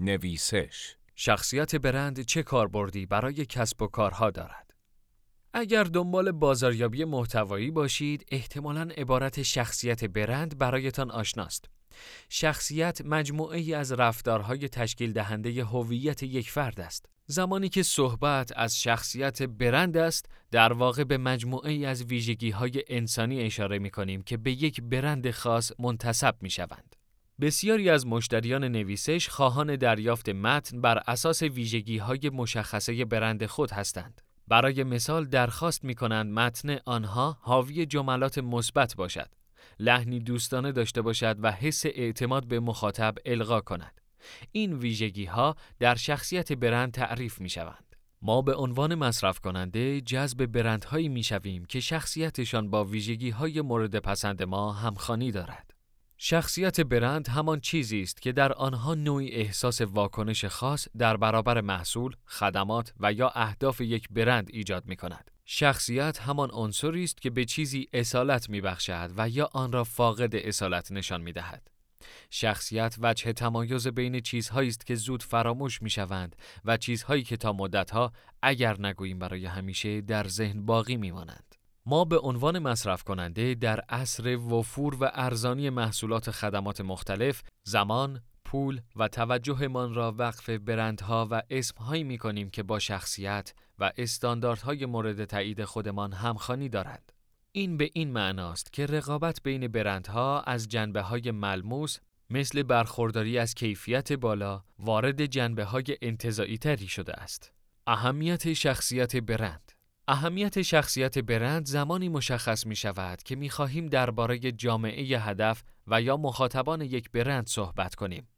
نویسش: شخصیت برند چه کاربردی برای کسب و کارها دارد؟ اگر دنبال بازاریابی محتوایی باشید، احتمالاً عبارت شخصیت برند برایتان آشناست. شخصیت مجموعه‌ای از رفتارهای تشکیل دهنده هویت یک فرد است. زمانی که صحبت از شخصیت برند است، در واقع به مجموعه‌ای از ویژگی‌های انسانی اشاره می‌کنیم که به یک برند خاص منتسب می‌شوند. بسیاری از مشتریان نویسش خواهان دریافت متن بر اساس ویژگی‌های مشخصه برند خود هستند. برای مثال درخواست می‌کنند متن آنها حاوی جملات مثبت باشد، لحنی دوستانه داشته باشد و حس اعتماد به مخاطب القا کند. این ویژگی‌ها در شخصیت برند تعریف می‌شوند. ما به عنوان مصرف کننده جذب برندهایی می‌شویم که شخصیتشان با ویژگی‌های مورد پسند ما همخوانی دارد. شخصیت برند همان چیزی است که در آنها نوعی احساس واکنش خاص در برابر محصول، خدمات و یا اهداف یک برند ایجاد می‌کند. شخصیت همان عنصری است که به چیزی اصالت می‌بخشد و یا آن را فاقد اصالت نشان می‌دهد. شخصیت وجه تمایز بین چیزهایی است که زود فراموش می‌شوند و چیزهایی که تا مدت‌ها اگر نگوییم برای همیشه در ذهن باقی می‌مانند. ما به عنوان مصرف کننده در عصر وفور و ارزانی محصولات خدمات مختلف، زمان، پول و توجهمان را وقف برندها و اسمهایی می‌کنیم که با شخصیت و استانداردهای مورد تایید خودمان همخوانی دارند. این به این معناست که رقابت بین برندها از جنبه‌های ملموس مثل برخورداری از کیفیت بالا وارد جنبه‌های انتزاعی تری شده است. اهمیت شخصیت برند. اهمیت شخصیت برند زمانی مشخص می شود که می خواهیم درباره جامعه هدف و یا مخاطبان یک برند صحبت کنیم.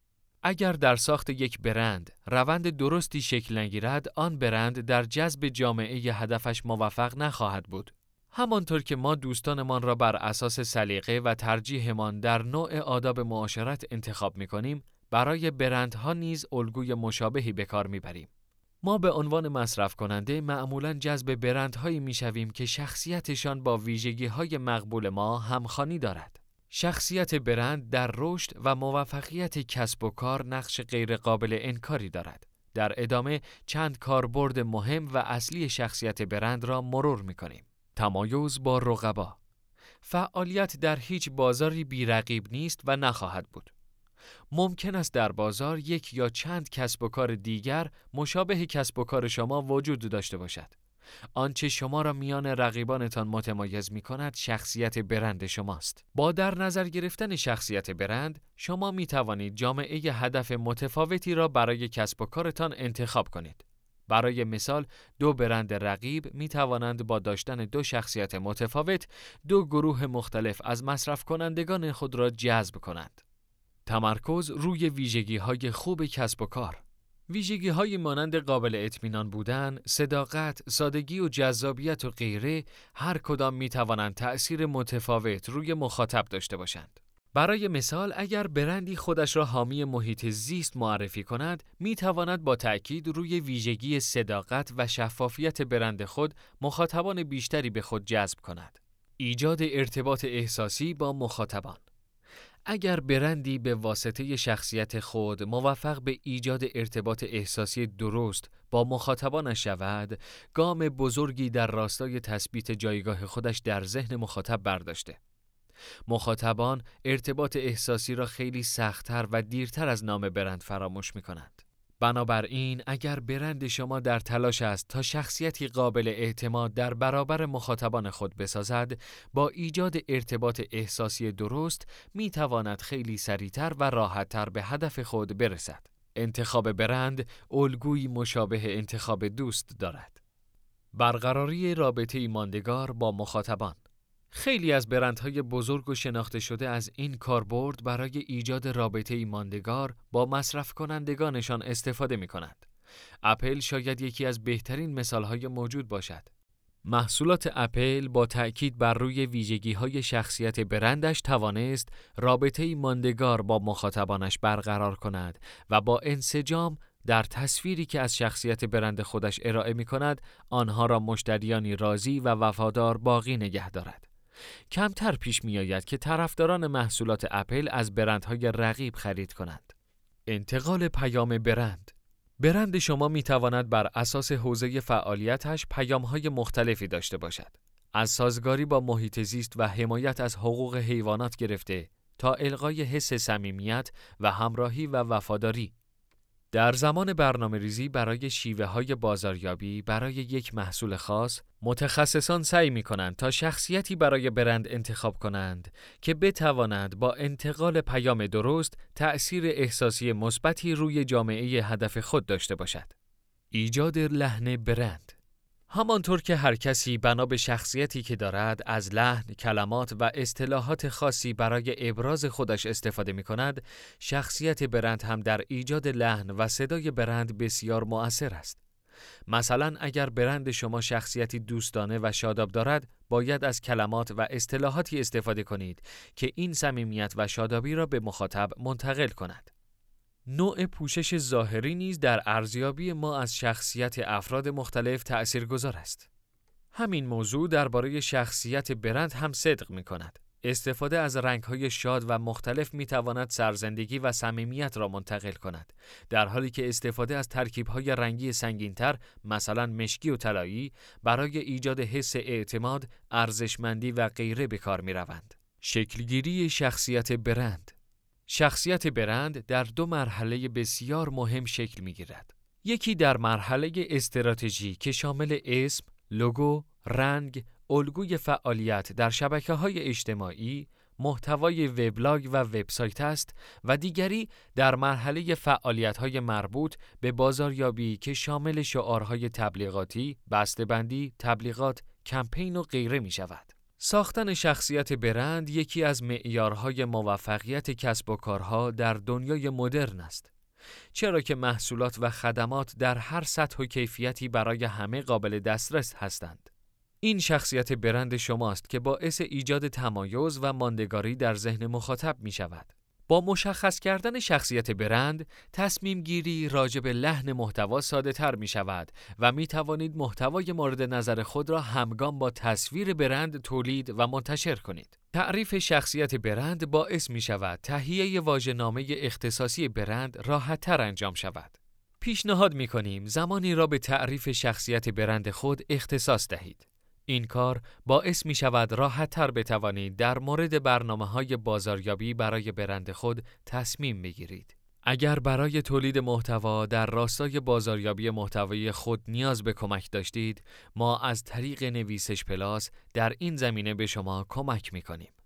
اگر در ساخت یک برند روند درستی شکل نگیرد، آن برند در جذب جامعه هدفش موفق نخواهد بود. همانطور که ما دوستانمان را بر اساس سلیقه و ترجیحمان در نوع آداب معاشرت انتخاب می کنیم، برای برندها نیز الگوی مشابهی به کار می بریم. ما به عنوان مصرف کننده معمولاً جذب برندهایی می شویم که شخصیتشان با ویژگی‌های مقبول ما همخوانی دارد. شخصیت برند در رشد و موفقیت کسب و کار نقش غیرقابل انکاری دارد. در ادامه چند کاربرد مهم و اصلی شخصیت برند را مرور می‌کنیم. تمایز با رقبا. فعالیت در هیچ بازاری بی‌رقیب نیست و نخواهد بود. ممکن است در بازار یک یا چند کسب و کار دیگر مشابه کسب و کار شما وجود داشته باشد. آنچه شما را میان رقیبانتان متمایز می کند شخصیت برند شماست. با در نظر گرفتن شخصیت برند، شما می توانید جامعه هدف متفاوتی را برای کسب و کارتان انتخاب کنید. برای مثال، دو برند رقیب می توانند با داشتن دو شخصیت متفاوت، دو گروه مختلف از مصرف کنندگان خود را جذب کنند. تمرکز روی ویژگی‌های خوب کسب و کار. ویژگی‌های مانند قابل اطمینان بودن، صداقت، سادگی و جذابیت و غیره، هر کدام می‌توانند تأثیر متفاوت روی مخاطب داشته باشند. برای مثال، اگر برندی خودش را حامی محیط زیست معرفی کند، می‌تواند با تأکید روی ویژگی صداقت و شفافیت برند خود مخاطبان بیشتری به خود جذب کند. ایجاد ارتباط احساسی با مخاطبان. اگر برندی به واسطه شخصیت خود موفق به ایجاد ارتباط احساسی درست با مخاطبانش شود، گام بزرگی در راستای تثبیت جایگاه خودش در ذهن مخاطب برداشته. مخاطبان ارتباط احساسی را خیلی سخت‌تر و دیرتر از نام برند فراموش می‌کنند. بنابراین اگر برند شما در تلاش است تا شخصیتی قابل اعتماد در برابر مخاطبان خود بسازد، با ایجاد ارتباط احساسی درست می تواند خیلی سریعتر و راحتتر به هدف خود برسد. انتخاب برند الگویی مشابه انتخاب دوست دارد. برقراری رابطه‌ای ماندگار با مخاطبان. خیلی از برندهای بزرگ و شناخته شده از این کاربرد برای ایجاد رابطه‌ای ماندگار با مصرف کنندگانشان استفاده می‌کنند. اپل شاید یکی از بهترین مثال‌های موجود باشد. محصولات اپل با تأکید بر روی ویژگی‌های شخصیت برندش توانست رابطه‌ای ماندگار با مخاطبانش برقرار کند و با انسجام در تصویری که از شخصیت برند خودش ارائه می‌کند، آنها را مشتریانی راضی و وفادار باقی نگه دارد. کمتر پیش می آید که طرفداران محصولات اپل از برندهای رقیب خرید کنند. انتقال پیام برند. برند شما می تواند بر اساس حوزه فعالیتش پیام‌های مختلفی داشته باشد. از سازگاری با محیط زیست و حمایت از حقوق حیوانات گرفته تا القای حس صمیمیت و همراهی و وفاداری. در زمان برنامه‌ریزی برای شیوه‌های بازاریابی برای یک محصول خاص، متخصصان سعی می‌کنند تا شخصیتی برای برند انتخاب کنند که بتواند با انتقال پیام درست تأثیر احساسی مثبتی روی جامعه هدف خود داشته باشد. ایجاد لحن برند. همانطور که هر کسی بنا به شخصیتی که دارد از لحن، کلمات و اصطلاحات خاصی برای ابراز خودش استفاده می کند، شخصیت برند هم در ایجاد لحن و صدای برند بسیار مؤثر است. مثلا اگر برند شما شخصیتی دوستانه و شاداب دارد، باید از کلمات و اصطلاحاتی استفاده کنید که این صمیمیت و شادابی را به مخاطب منتقل کند. نوع پوشش ظاهری نیز در ارزیابی ما از شخصیت افراد مختلف تأثیرگذار است. همین موضوع درباره شخصیت برند هم صدق می‌کند. استفاده از رنگ‌های شاد و مختلف می‌تواند سرزندگی و صمیمیت را منتقل کند، در حالی که استفاده از ترکیب‌های رنگی سنگین‌تر، مثلا مشکی و طلایی، برای ایجاد حس اعتماد، ارزشمندی و غیره به کار می‌روند. شکل‌گیری شخصیت برند. شخصیت برند در دو مرحله بسیار مهم شکل می‌گیرد. یکی در مرحله استراتژی که شامل اسم، لوگو، رنگ، الگوی فعالیت در شبکه‌های اجتماعی، محتوای وبلاگ و وبسایت است و دیگری در مرحله فعالیت‌های مربوط به بازاریابی که شامل شعارهای تبلیغاتی، بسته‌بندی، تبلیغات، کمپین و غیره می‌شود. ساختن شخصیت برند یکی از معیارهای موفقیت کسب و کارها در دنیای مدرن است، چرا که محصولات و خدمات در هر سطح و کیفیتی برای همه قابل دسترس هستند. این شخصیت برند شماست که باعث ایجاد تمایز و ماندگاری در ذهن مخاطب می شود. با مشخص کردن شخصیت برند، تصمیم گیری راجع به لحن محتوا ساده تر می شود و می توانید محتوای مورد نظر خود را همگام با تصویر برند تولید و منتشر کنید. تعریف شخصیت برند باعث می شود تهیه واژه‌نامه اختصاصی برند راحت تر انجام شود. پیشنهاد می کنیم زمانی را به تعریف شخصیت برند خود اختصاص دهید. این کار باعث می شود راحت تر بتوانید در مورد برنامه‌های بازاریابی برای برند خود تصمیم بگیرید. اگر برای تولید محتوا در راستای بازاریابی محتوای خود نیاز به کمک داشتید، ما از طریق نویسش پلاس در این زمینه به شما کمک می کنیم.